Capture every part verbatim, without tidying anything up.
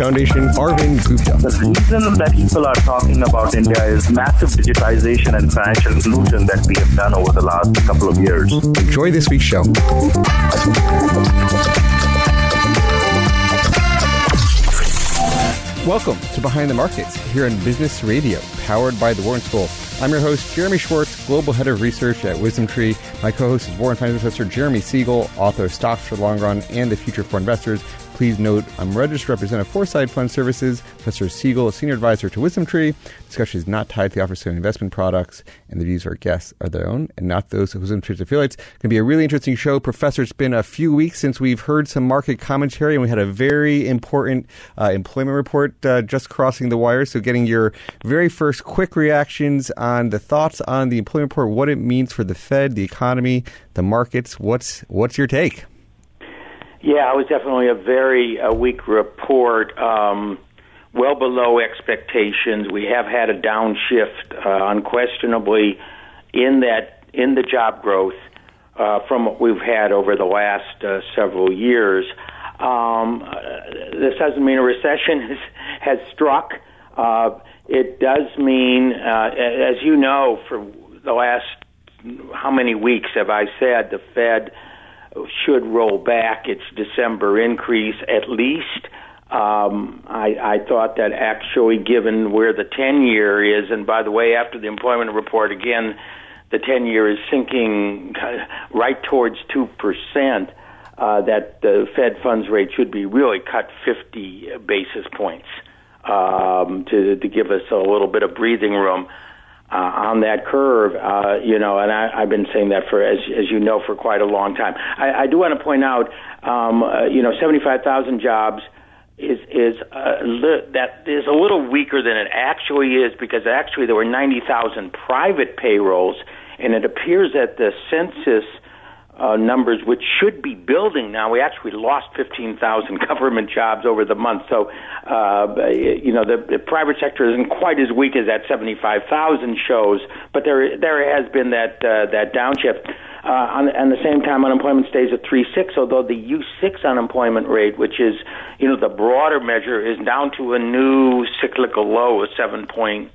Foundation, Arvind Gupta. The reason that people are talking about India is massive digitization and financial inclusion that we have done over the last couple of years. Enjoy this week's show. Welcome to Behind the Markets here on Business Radio, powered by the Wharton School. I'm your host, Jeremy Schwartz, Global Head of Research at WisdomTree. My co-host is Wharton Finance Professor Jeremy Siegel, author of Stocks for the Long Run and the Future for Investors. Please note, I'm registered representative of Foreside Fund Services. Professor Siegel is senior advisor to WisdomTree. Discussion is not tied to the offers of investment products, and the views of our guests are their own and not those of WisdomTree's affiliates. It's going to be a really interesting show. Professor, it's been a few weeks since we've heard some market commentary, and we had a very important uh, employment report uh, just crossing the wire. So getting your very first quick reactions on the thoughts on the employment report, what it means for the Fed, the economy, the markets. What's what's your take? Yeah, it was definitely a very uh, weak report, um, well below expectations. We have had a downshift, uh, unquestionably, in that in the job growth uh, from what we've had over the last uh, several years. Um, this doesn't mean a recession has, has struck. Uh, it does mean, uh, as you know, for the last how many weeks have I said the Fed should roll back its December increase at least. Um, I, I thought that actually, given where the ten-year is, and by the way, after the employment report, again, the ten-year is sinking right towards two percent, uh, that the Fed funds rate should be really cut fifty basis points um, to, to give us a little bit of breathing room Uh, on that curve, uh, you know, and I, I've been saying that for, as, as you know, for quite a long time. I, I do want to point out, um, uh, you know, seventy-five thousand jobs is is uh, li- that is a little weaker than it actually is, because actually there were ninety thousand private payrolls, and it appears that the census uh, numbers, which should be building now, we actually lost fifteen thousand government jobs over the month. So, uh, you know, the, the private sector isn't quite as weak as that seventy-five thousand shows, but there there has been that uh, that downshift. Uh, on, on the same time, unemployment stays at three point six, although the U six unemployment rate, which is, you know, the broader measure, is down to a new cyclical low of seven point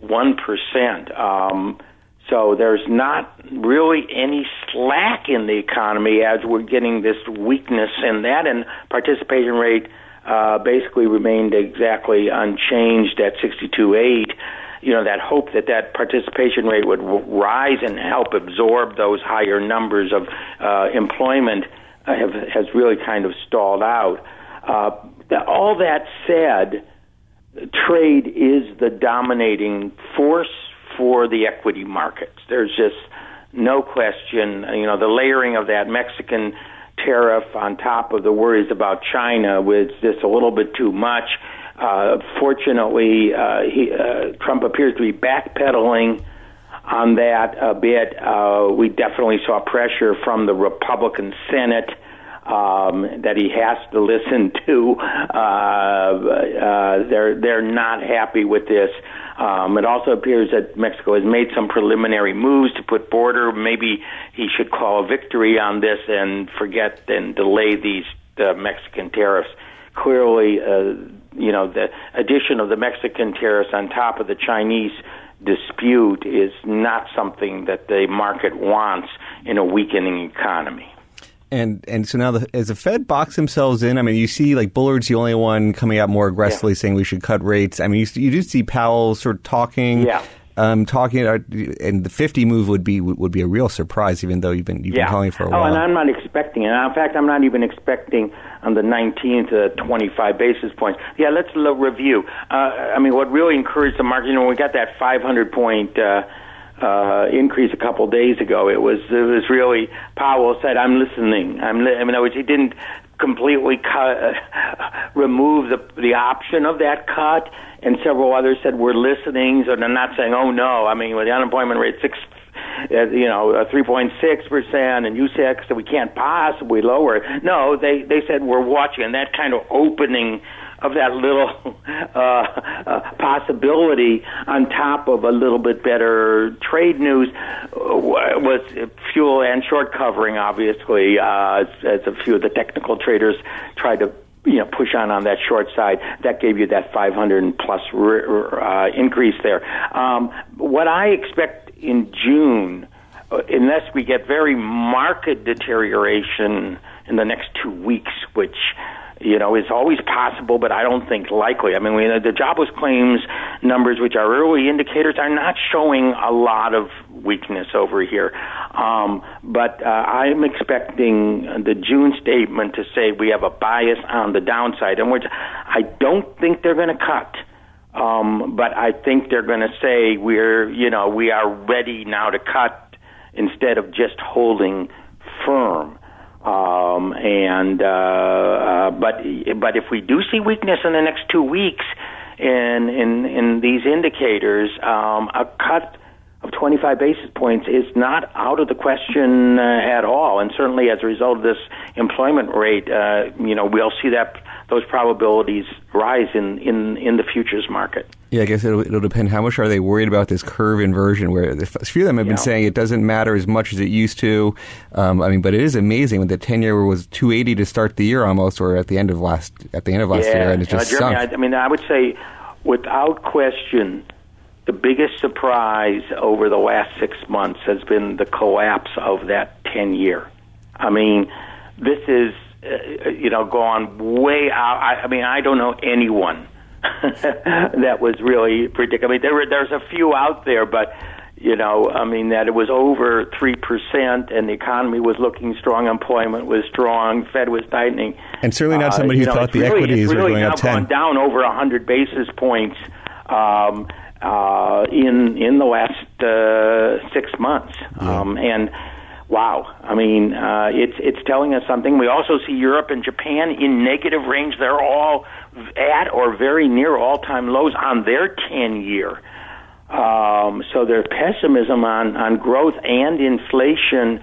one percent. Um, So there's not really any slack in the economy as we're getting this weakness in that, and participation rate uh, basically remained exactly unchanged at sixty-two point eight. You know, that hope that that participation rate would rise and help absorb those higher numbers of uh, employment uh, have, has really kind of stalled out. Uh, all that said, trade is the dominating force for the equity markets. There's just no question, you know, the layering of that Mexican tariff on top of the worries about China was just a little bit too much. Uh, fortunately, uh, he, uh, Trump appears to be backpedaling on that a bit. Uh, we definitely saw pressure from the Republican Senate um, that he has to listen to. Uh, uh, they're, they're not happy with this. Um, it also appears that Mexico has made some preliminary moves to put border. Maybe he should call a victory on this and forget and delay these uh, Mexican tariffs. Clearly, uh, you know, the addition of the Mexican tariffs on top of the Chinese dispute is not something that the market wants in a weakening economy. And and so now, the, as the Fed box themselves in, I mean, you see like Bullard's the only one coming out more aggressively, yeah, saying we should cut rates. I mean, you, you do see Powell sort of talking, yeah, um, talking, and the fifty move would be would be a real surprise, even though you've been you've yeah. been calling for a while. Oh, and I'm not expecting it. In fact, I'm not even expecting on the nineteenth uh, twenty-five basis points. Yeah, let's review. Uh, I mean, what really encouraged the market, you know, when we got that five hundred point. Uh, uh, increase a couple days ago. It was it was really Powell said, "I'm listening." I'm li-. I mean, in other words, he didn't completely cut, uh, remove the the option of that cut, and several others said we're listening, so they're not saying, "Oh no." I mean, with the unemployment rate six. Uh, you know, uh, three point six percent, and U S A C said we can't possibly lower it. No, they, they said we're watching, and that kind of opening of that little uh, uh, possibility on top of a little bit better trade news uh, was fuel and short covering, obviously, uh, as, as a few of the technical traders tried to, you know, push on on that short side. That gave you that five hundred plus uh, increase there. Um, what I expect in June, unless we get very marked deterioration in the next two weeks, which, you know, is always possible, but I don't think likely. I mean, we, the jobless claims numbers, which are early indicators, are not showing a lot of weakness over here. Um, but uh, I'm expecting the June statement to say we have a bias on the downside, in which I don't think they're going to cut. Um, but I think they're going to say we're, you know, we are ready now to cut instead of just holding firm. Um, and uh, uh, but but if we do see weakness in the next two weeks in in, in these indicators, um, a cut of twenty-five basis points is not out of the question uh, at all. And certainly as a result of this employment rate, uh, you know, we'll see that those probabilities rise in, in, in the futures market. Yeah, I guess it'll, it'll depend how much are they worried about this curve inversion, where a few of them have been yeah. saying it doesn't matter as much as it used to. Um, I mean, but it is amazing when the ten-year was two eighty to start the year almost, or at the end of last at the end of last yeah. year, and it just uh, Jeremy, sunk. I, I mean, I would say without question, the biggest surprise over the last six months has been the collapse of that ten-year. I mean, this is, uh, you know, gone way out. I, I mean, I don't know anyone that was really predicting. I mean, there were, there's a few out there, but, you know, I mean, that it was over three percent and the economy was looking strong, employment was strong, Fed was tightening. And certainly not somebody uh, who know, thought the really, equities really were going up ten. It's gone down over one hundred basis points. Um, Uh, in in the last uh, six months, um, and wow, I mean, uh, it's it's telling us something. We also see Europe and Japan in negative range. They're all at or very near all-time lows on their ten-year. Um, so their pessimism on, on growth and inflation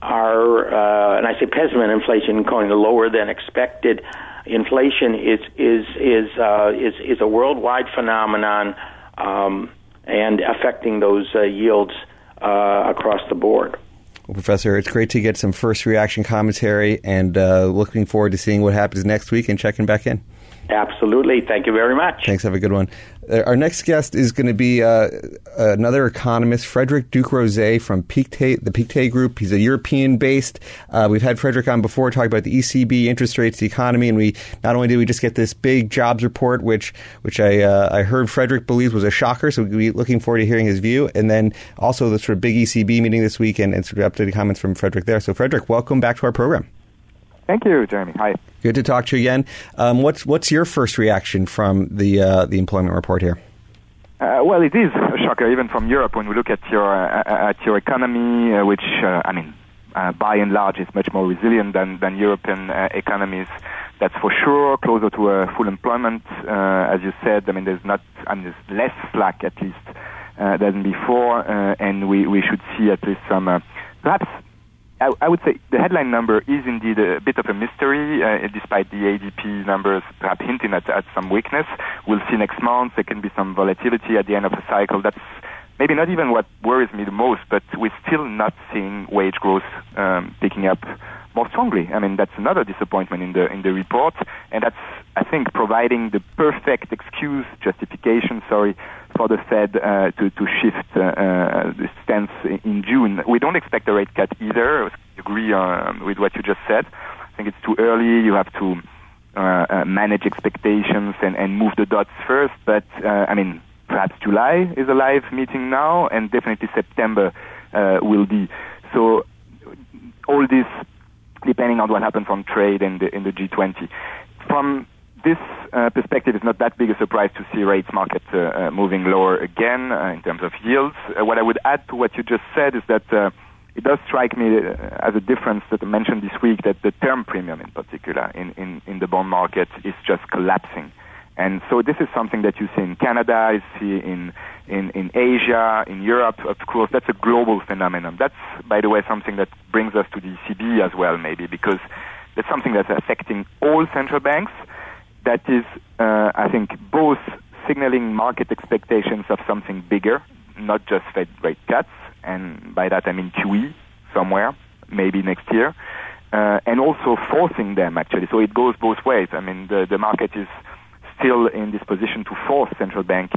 are, uh, and I say pessimism and inflation going to lower than expected. Inflation is is is uh, is is a worldwide phenomenon. Um, and affecting those uh, yields uh, across the board. Well, Professor, it's great to get some first reaction commentary, and uh, looking forward to seeing what happens next week and checking back in. Absolutely. Thank you very much. Thanks. Have a good one. Our next guest is going to be uh, another economist, Frederic Ducrozet from Pictet, the Pictet Group. He's a European-based. Uh, we've had Frederic on before talking about the E C B, interest rates, the economy, and we not only did we just get this big jobs report, which which I uh, I heard Frederic believes was a shocker, so we'll be looking forward to hearing his view, and then also the sort of big E C B meeting this week and, and sort of updated comments from Frederic there. So, Frederic, welcome back to our program. Thank you, Jeremy. Hi. Good to talk to you again. Um, what's what's your first reaction from the uh, the employment report here? Uh, well, it is a shocker, even from Europe, when we look at your uh, at your economy, uh, which uh, I mean, uh, by and large, is much more resilient than than European uh, economies. That's for sure. Closer to uh, full employment, uh, as you said. I mean, there's not, I mean, there's less slack at least uh, than before, uh, and we we should see at least some uh, perhaps. I would say the headline number is indeed a bit of a mystery, uh, despite the A D P numbers perhaps hinting at, at some weakness. We'll see next month. There can be some volatility at the end of the cycle. That's maybe not even what worries me the most, but we're still not seeing wage growth um, picking up more strongly. I mean, that's another disappointment in the in the report, and that's, I think, providing the perfect excuse, justification, sorry, for the Fed uh, to, to shift uh, uh, the stance in June. We don't expect a rate cut either. I agree uh, with what you just said. I think it's too early. You have to uh, uh, manage expectations and, and move the dots first. But, uh, I mean, perhaps July is a live meeting now, and definitely September uh, will be. So all this depending on what happens on trade and in the, the G twenty. From this uh, perspective, it's not that big a surprise to see rates market uh, uh, moving lower again uh, in terms of yields. Uh, what I would add to what you just said is that uh, it does strike me as a difference that I mentioned this week, that the term premium in particular in, in, in the bond market is just collapsing. And so this is something that you see in Canada, you see in, in, in Asia, in Europe, of course. That's a global phenomenon. That's, by the way, something that brings us to the E C B as well, maybe, because that's something that's affecting all central banks. That is, uh, I think, both signaling market expectations of something bigger, not just Fed rate cuts, and by that I mean Q E somewhere, maybe next year, uh, and also forcing them, actually. So it goes both ways. I mean, the, the market is still in this position to force central bank,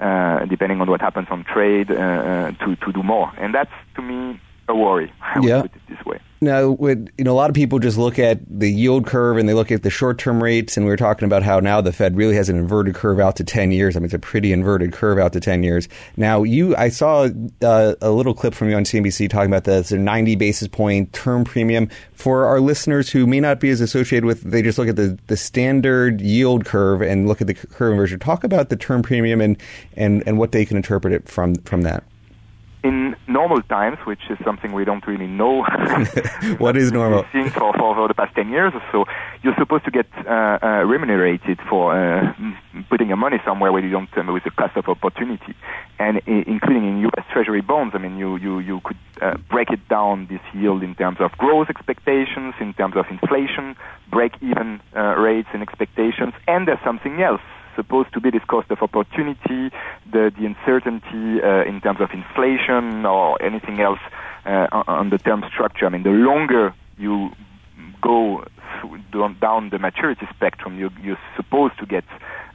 uh, depending on what happens on trade, uh, to, to do more. And that's, to me, a worry. I would yeah. put it this way. Now, with, you know, a lot of people just look at the yield curve and they look at the short-term rates, and we were talking about how now the Fed really has an inverted curve out to ten years. I mean, it's a pretty inverted curve out to ten years. Now, you, I saw uh, a little clip from you on C N B C talking about this, a ninety basis point term premium. For our listeners who may not be as associated with, they just look at the, the standard yield curve and look at the curve inversion. Talk about the term premium and, and, and what they can interpret it from, from that. In normal times, which is something we don't really know. What is normal? Seen for, for, for the past ten years or so, you're supposed to get uh, uh, remunerated for uh, putting your money somewhere where you don't, um, with a cost of opportunity. And uh, including in U S Treasury bonds, I mean, you, you, you could uh, break it down, this yield, in terms of growth expectations, in terms of inflation, break-even uh, rates and expectations, and there's something else. Supposed to be this cost of opportunity, the, the uncertainty uh, in terms of inflation or anything else uh, on the term structure. I mean, the longer you go down the maturity spectrum, you, you're supposed to get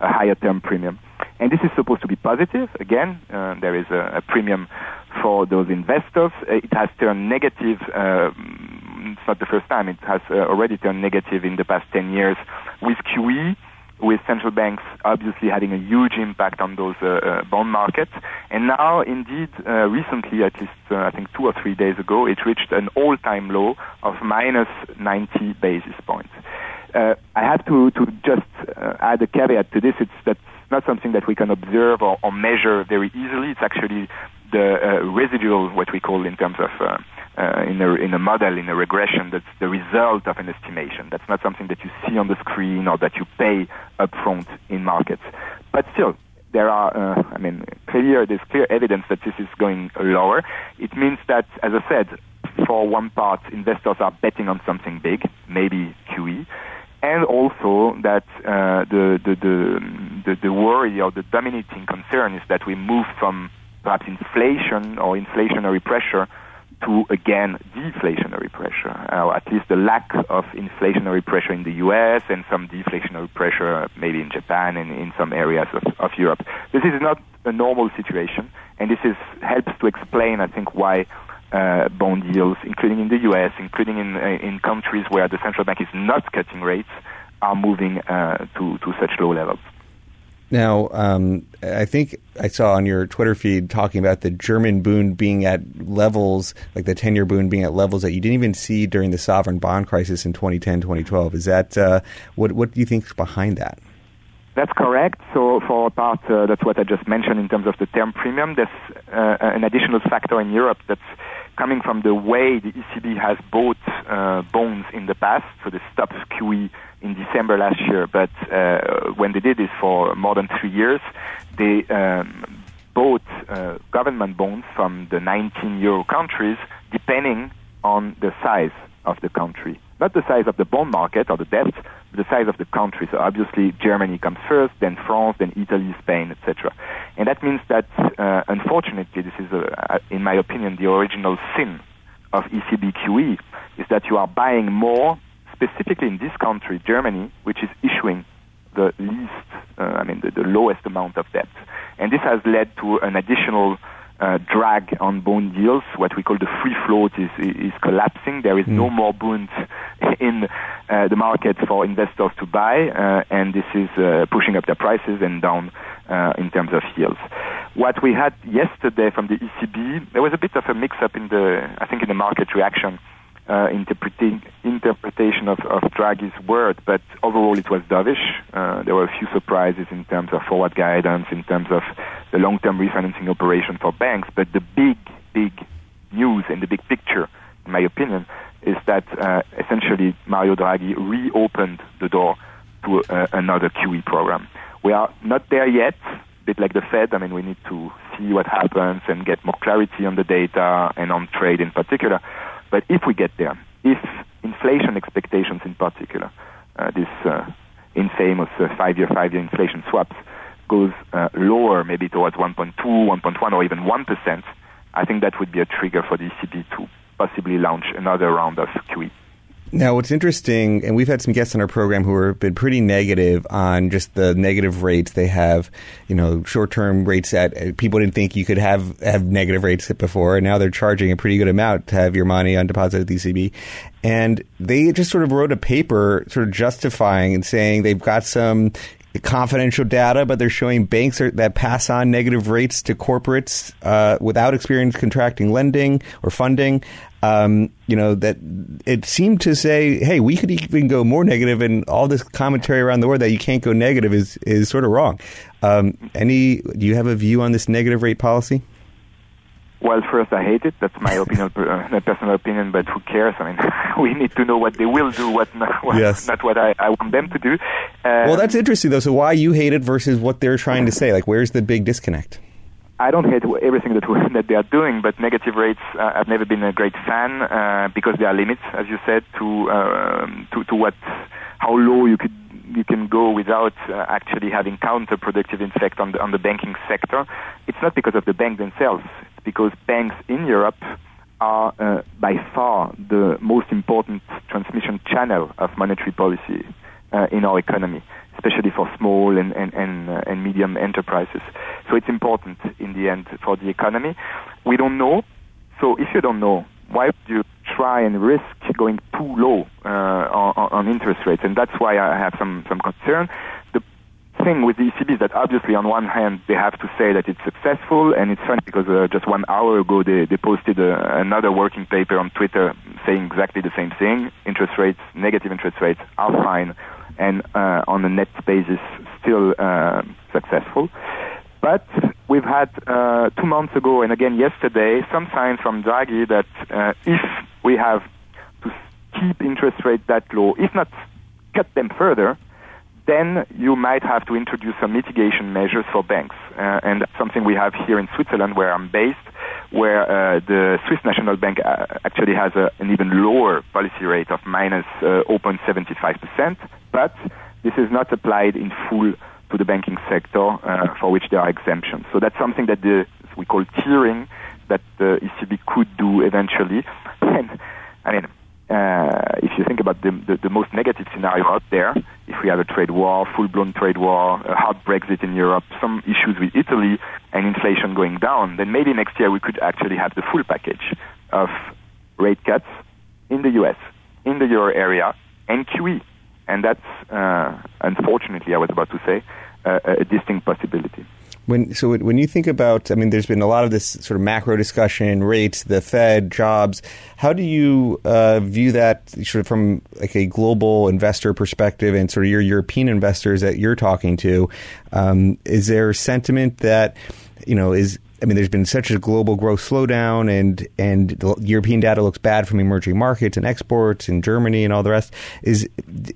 a higher term premium. And this is supposed to be positive. Again, uh, there is a, a premium for those investors. It has turned negative. Uh, it's not the first time. It has uh, already turned negative in the past ten years with Q E, with central banks obviously having a huge impact on those uh, uh, bond markets. And now, indeed, uh, recently, at least uh, I think two or three days ago, it reached an all-time low of minus ninety basis points. Uh, I have to, to just uh, add a caveat to this. It's that's not something that we can observe or, or measure very easily. It's actually the uh, residual, what we call in terms of... Uh, Uh, in a in a model, in a regression, that's the result of an estimation. That's not something that you see on the screen or that you pay upfront in markets. But still, there are, uh, I mean, clear, there's clear evidence that this is going lower. It means that, as I said, for one part, investors are betting on something big, maybe Q E, and also that uh, the, the, the, the, the worry or the dominating concern is that we move from perhaps inflation or inflationary pressure to, again, deflationary pressure, or at least the lack of inflationary pressure in the U S and some deflationary pressure maybe in Japan and in some areas of, of Europe. This is not a normal situation, and this is helps to explain, I think, why uh, bond yields, including in the U S, including in, uh, in countries where the central bank is not cutting rates, are moving uh, to, to such low levels. Now, um, I think I saw on your Twitter feed talking about the German Bund being at levels, like the ten-year Bund being at levels that you didn't even see during the sovereign bond crisis in twenty ten, twenty twelve. Is that uh, what? What do you think is behind that? That's correct. So, for a part, uh, that's what I just mentioned in terms of the term premium. There's uh, an additional factor in Europe that's coming from the way the E C B has bought uh, bonds in the past. So they stopped Q E in December last year, but uh, when they did this for more than three years, they um, bought uh, government bonds from the nineteen euro countries, depending on the size of the country. Not the size of the bond market or the debt, but the size of the country. So obviously Germany comes first, then France, then Italy, Spain, et cetera. And that means that, uh, unfortunately, this is, a, in my opinion, the original sin of E C B Q E, is that you are buying more specifically in this country, Germany, which is issuing the least, uh, I mean, the, the lowest amount of debt. And this has led to an additional uh, drag on bond yields. What we call the free float is, is collapsing. There is no more bonds in uh, the market for investors to buy, uh, and this is uh, pushing up their prices and down uh, in terms of yields. What we had yesterday from the E C B, there was a bit of a mix-up in the, I think, in the market reaction. uh, interpreting, interpretation of, of Draghi's word, but overall it was dovish. Uh, there were a few surprises in terms of forward guidance, in terms of the long-term refinancing operation for banks, but the big, big news and the big picture, in my opinion, is that uh, essentially Mario Draghi reopened the door to uh, another Q E program. We are not there yet, a bit like the Fed. I mean, we need to see what happens and get more clarity on the data and on trade in particular. But if we get there, if inflation expectations in particular, uh, this uh, infamous uh, five-year, five-year inflation swaps goes uh, lower, maybe towards one point two, one point one, or even one percent, I think that would be a trigger for the E C B to possibly launch another round of Q E. Now, what's interesting, and we've had some guests on our program who have been pretty negative on just the negative rates they have, you know, short-term rates at, people didn't think you could have, have negative rates before, and now they're charging a pretty good amount to have your money on deposit at the E C B. And they just sort of wrote a paper sort of justifying and saying they've got some confidential data, but they're showing banks are, that pass on negative rates to corporates uh, without experience contracting lending or funding. Um, you know, that it seemed to say, hey, we could even go more negative, and all this commentary around the world that you can't go negative is, is sort of wrong. Um, any, do you have a view on this negative rate policy? Well, first, I hate it. That's my opinion, uh, personal opinion, but who cares? I mean, we need to know what they will do, what, what yes. not what I, I want them to do. Um, well, that's interesting, though. So why you hate it versus what they're trying to say? Like, where's the big disconnect? I don't hate everything that, that they are doing, but negative rates, uh, I've never been a great fan uh, because there are limits, as you said, to uh, to, to what, how low you could you can go without uh, actually having counterproductive effect on the on the banking sector. It's not because of the banks themselves. It's because banks in Europe are uh, by far the most important transmission channel of monetary policy uh, in our economy, especially for small and and and, uh, and medium enterprises. So it's important in the end for the economy. We don't know. So if you don't know, why would you try and risk going too low uh, on, on interest rates? And that's why I have some, some concern. The thing with the E C B is that obviously on one hand they have to say that it's successful, and it's funny because uh, just one hour ago they, they posted uh, another working paper on Twitter saying exactly the same thing. Interest rates, negative interest rates are fine, and uh, on a net basis still uh, successful. But we've had uh, two months ago and again yesterday some signs from Draghi that uh, if we have to keep interest rates that low, if not cut them further, then you might have to introduce some mitigation measures for banks. Uh, and that's something we have here in Switzerland where I'm based, where uh, the Swiss National Bank actually has a, an even lower policy rate of minus uh, zero point seven five percent. But this is not applied in full to the banking sector, uh, for which there are exemptions. So that's something that the, we call tiering, that the E C B could do eventually. And I mean, uh, if you think about the, the, the most negative scenario out there, if we have a trade war, full-blown trade war, a hard Brexit in Europe, some issues with Italy, and inflation going down, then maybe next year we could actually have the full package of rate cuts in the U S, in the euro area, and Q E. And that's, uh, unfortunately, I was about to say, uh, a distinct possibility. When, so when you think about, I mean, there's been a lot of this sort of macro discussion, rates, the Fed, jobs. How do you uh, view that sort of from like a global investor perspective and sort of your European investors that you're talking to? Um, is there sentiment that, you know, is I mean, there's been such a global growth slowdown, and and the European data looks bad from emerging markets and exports and Germany and all the rest. Is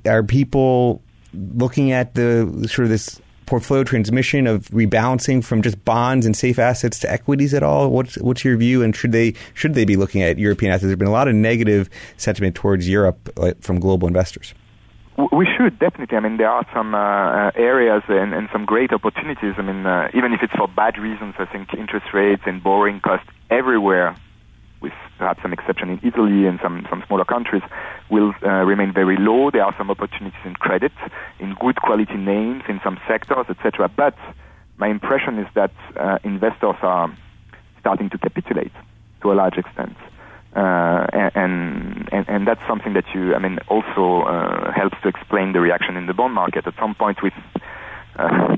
are people looking at the sort of this portfolio transmission of rebalancing from just bonds and safe assets to equities at all? What's what's your view? And should they should they be looking at European assets? There's been a lot of negative sentiment towards Europe from global investors. We should, definitely. I mean, there are some uh, areas and, and some great opportunities. I mean, uh, even if it's for bad reasons, I think interest rates and borrowing costs everywhere, with perhaps some exception in Italy and some, some smaller countries, will uh, remain very low. There are some opportunities in credit, in good quality names, in some sectors, et cetera. But my impression is that uh, investors are starting to capitulate to a large extent. Uh, and, and and that's something that you, I mean, also uh, helps to explain the reaction in the bond market. At some point, with uh,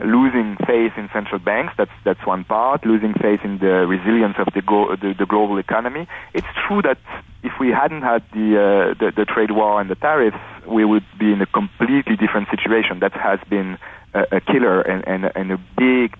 losing faith in central banks. That's that's one part. Losing faith in the resilience of the go, the, the global economy. It's true that if we hadn't had the, uh, the the trade war and the tariffs, we would be in a completely different situation. That has been a, a killer and, and and a big,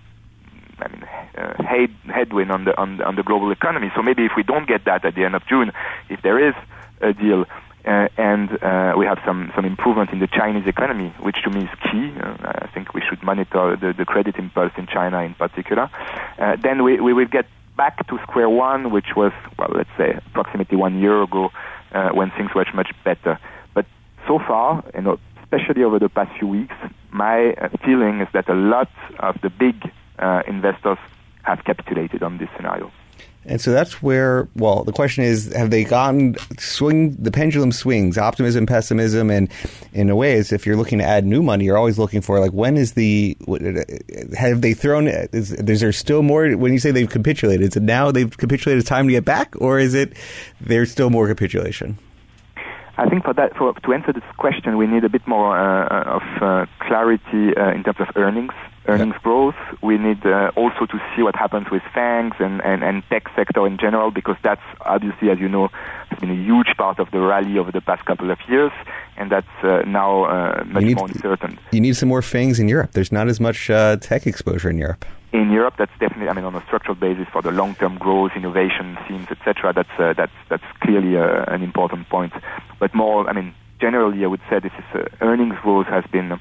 I mean, uh, head, headwind on the on, on the global economy. So maybe if we don't get that at the end of June, if there is a deal. Uh, and uh, we have some, some improvement in the Chinese economy, which to me is key. Uh, I think we should monitor the, the credit impulse in China in particular. Uh, then we, we will get back to square one, which was, well, let's say, approximately one year ago uh, when things were much better. But so far, you know, especially over the past few weeks, my feeling is that a lot of the big uh, investors have capitulated on this scenario. And so that's where, well, the question is, have they gotten swing? The pendulum swings, optimism, pessimism, and in a way, is if you're looking to add new money, you're always looking for like, when is the? Have they thrown? Is, is there still more? When you say they've capitulated, is it now they've capitulated? It's time to get back, or is it there's still more capitulation? I think for that, for to answer this question, we need a bit more uh, of uh, clarity uh, in terms of earnings. Earnings growth. We need uh, also to see what happens with fangs and, and, and tech sector in general, because that's obviously, as you know, has been a huge part of the rally over the past couple of years, and that's uh, now uh, much need, more uncertain. You need some more fangs in Europe. There's not as much uh, tech exposure in Europe. In Europe, that's definitely, I mean, on a structural basis for the long-term growth, innovation, themes, et cetera. That's uh, that's that's clearly uh, an important point. But more, I mean, generally, I would say this is uh, earnings growth has been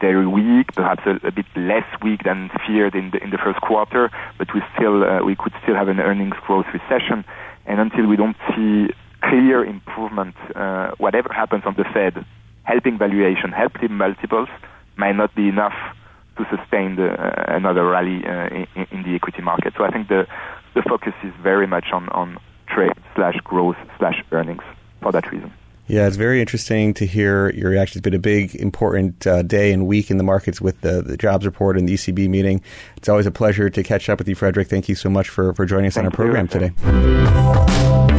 very weak, perhaps a, a bit less weak than feared in the in the first quarter, but we still uh, we could still have an earnings growth recession, and until we don't see clear improvement, uh, whatever happens on the Fed, helping valuation, helping multiples, might not be enough to sustain the, uh, another rally uh, in, in the equity market. So I think the the focus is very much on on trade slash growth slash earnings for that reason. Yeah, it's very interesting to hear your reaction. It's been a big, important uh, day and week in the markets with the, the jobs report and the E C B meeting. It's always a pleasure to catch up with you, Frederic. Thank you so much for, for joining us Thank on our program you. today.